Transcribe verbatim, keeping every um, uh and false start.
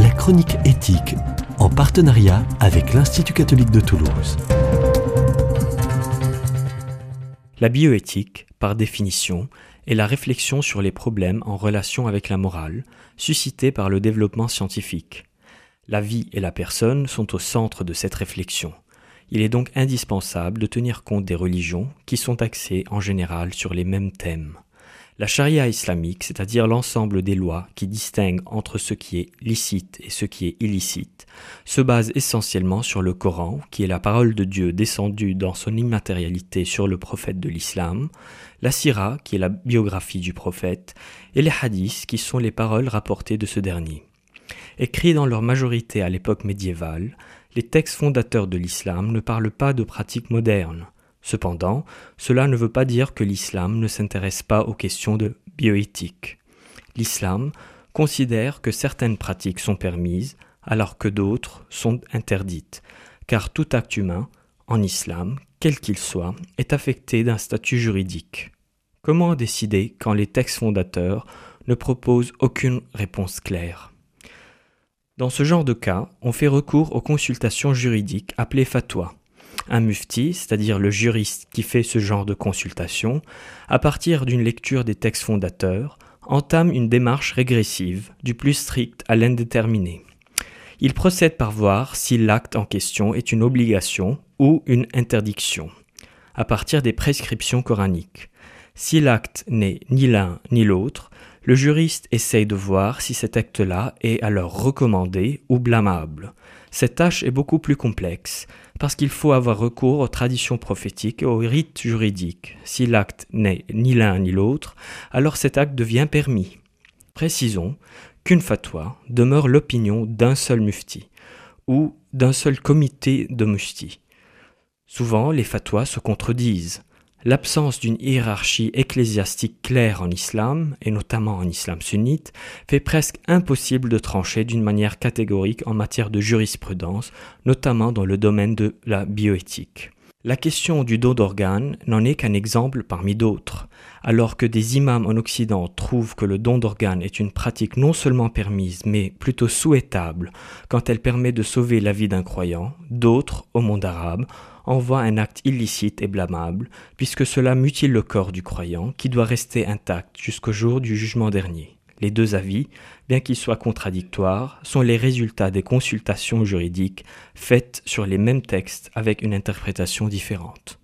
la Chronique Éthique, en partenariat avec l'Institut catholique de Toulouse. La bioéthique, par définition, est la réflexion sur les problèmes en relation avec la morale, suscités par le développement scientifique. La vie et la personne sont au centre de cette réflexion. Il est donc indispensable de tenir compte des religions qui sont axées en général sur les mêmes thèmes. La charia islamique, c'est-à-dire l'ensemble des lois qui distinguent entre ce qui est licite et ce qui est illicite, se base essentiellement sur le Coran, qui est la parole de Dieu descendue dans son immatérialité sur le prophète de l'islam, la sirah, qui est la biographie du prophète, et les hadiths, qui sont les paroles rapportées de ce dernier. Écrits dans leur majorité à l'époque médiévale, les textes fondateurs de l'islam ne parlent pas de pratiques modernes. Cependant, cela ne veut pas dire que l'islam ne s'intéresse pas aux questions de bioéthique. L'islam considère que certaines pratiques sont permises alors que d'autres sont interdites, car tout acte humain, en islam, quel qu'il soit, est affecté d'un statut juridique. Comment décider quand les textes fondateurs ne proposent aucune réponse claire ? Dans ce genre de cas, on fait recours aux consultations juridiques appelées fatwa. Un mufti, c'est-à-dire le juriste qui fait ce genre de consultation, à partir d'une lecture des textes fondateurs, entame une démarche régressive, du plus strict à l'indéterminé. Il procède par voir si l'acte en question est une obligation ou une interdiction, à partir des prescriptions coraniques. Si l'acte n'est ni l'un ni l'autre, le juriste essaye de voir si cet acte-là est alors recommandé ou blâmable. Cette tâche est beaucoup plus complexe, parce qu'il faut avoir recours aux traditions prophétiques et aux rites juridiques. Si l'acte n'est ni l'un ni l'autre, alors cet acte devient permis. Précisons qu'une fatwa demeure l'opinion d'un seul mufti, ou d'un seul comité de mufti. Souvent, les fatwas se contredisent. L'absence d'une hiérarchie ecclésiastique claire en islam, et notamment en islam sunnite, fait presque impossible de trancher d'une manière catégorique en matière de jurisprudence, notamment dans le domaine de la bioéthique. La question du don d'organes n'en est qu'un exemple parmi d'autres. Alors que des imams en Occident trouvent que le don d'organes est une pratique non seulement permise, mais plutôt souhaitable quand elle permet de sauver la vie d'un croyant, d'autres, au monde arabe, en voient un acte illicite et blâmable, puisque cela mutile le corps du croyant qui doit rester intact jusqu'au jour du jugement dernier. Les deux avis, bien qu'ils soient contradictoires, sont les résultats des consultations juridiques faites sur les mêmes textes avec une interprétation différente.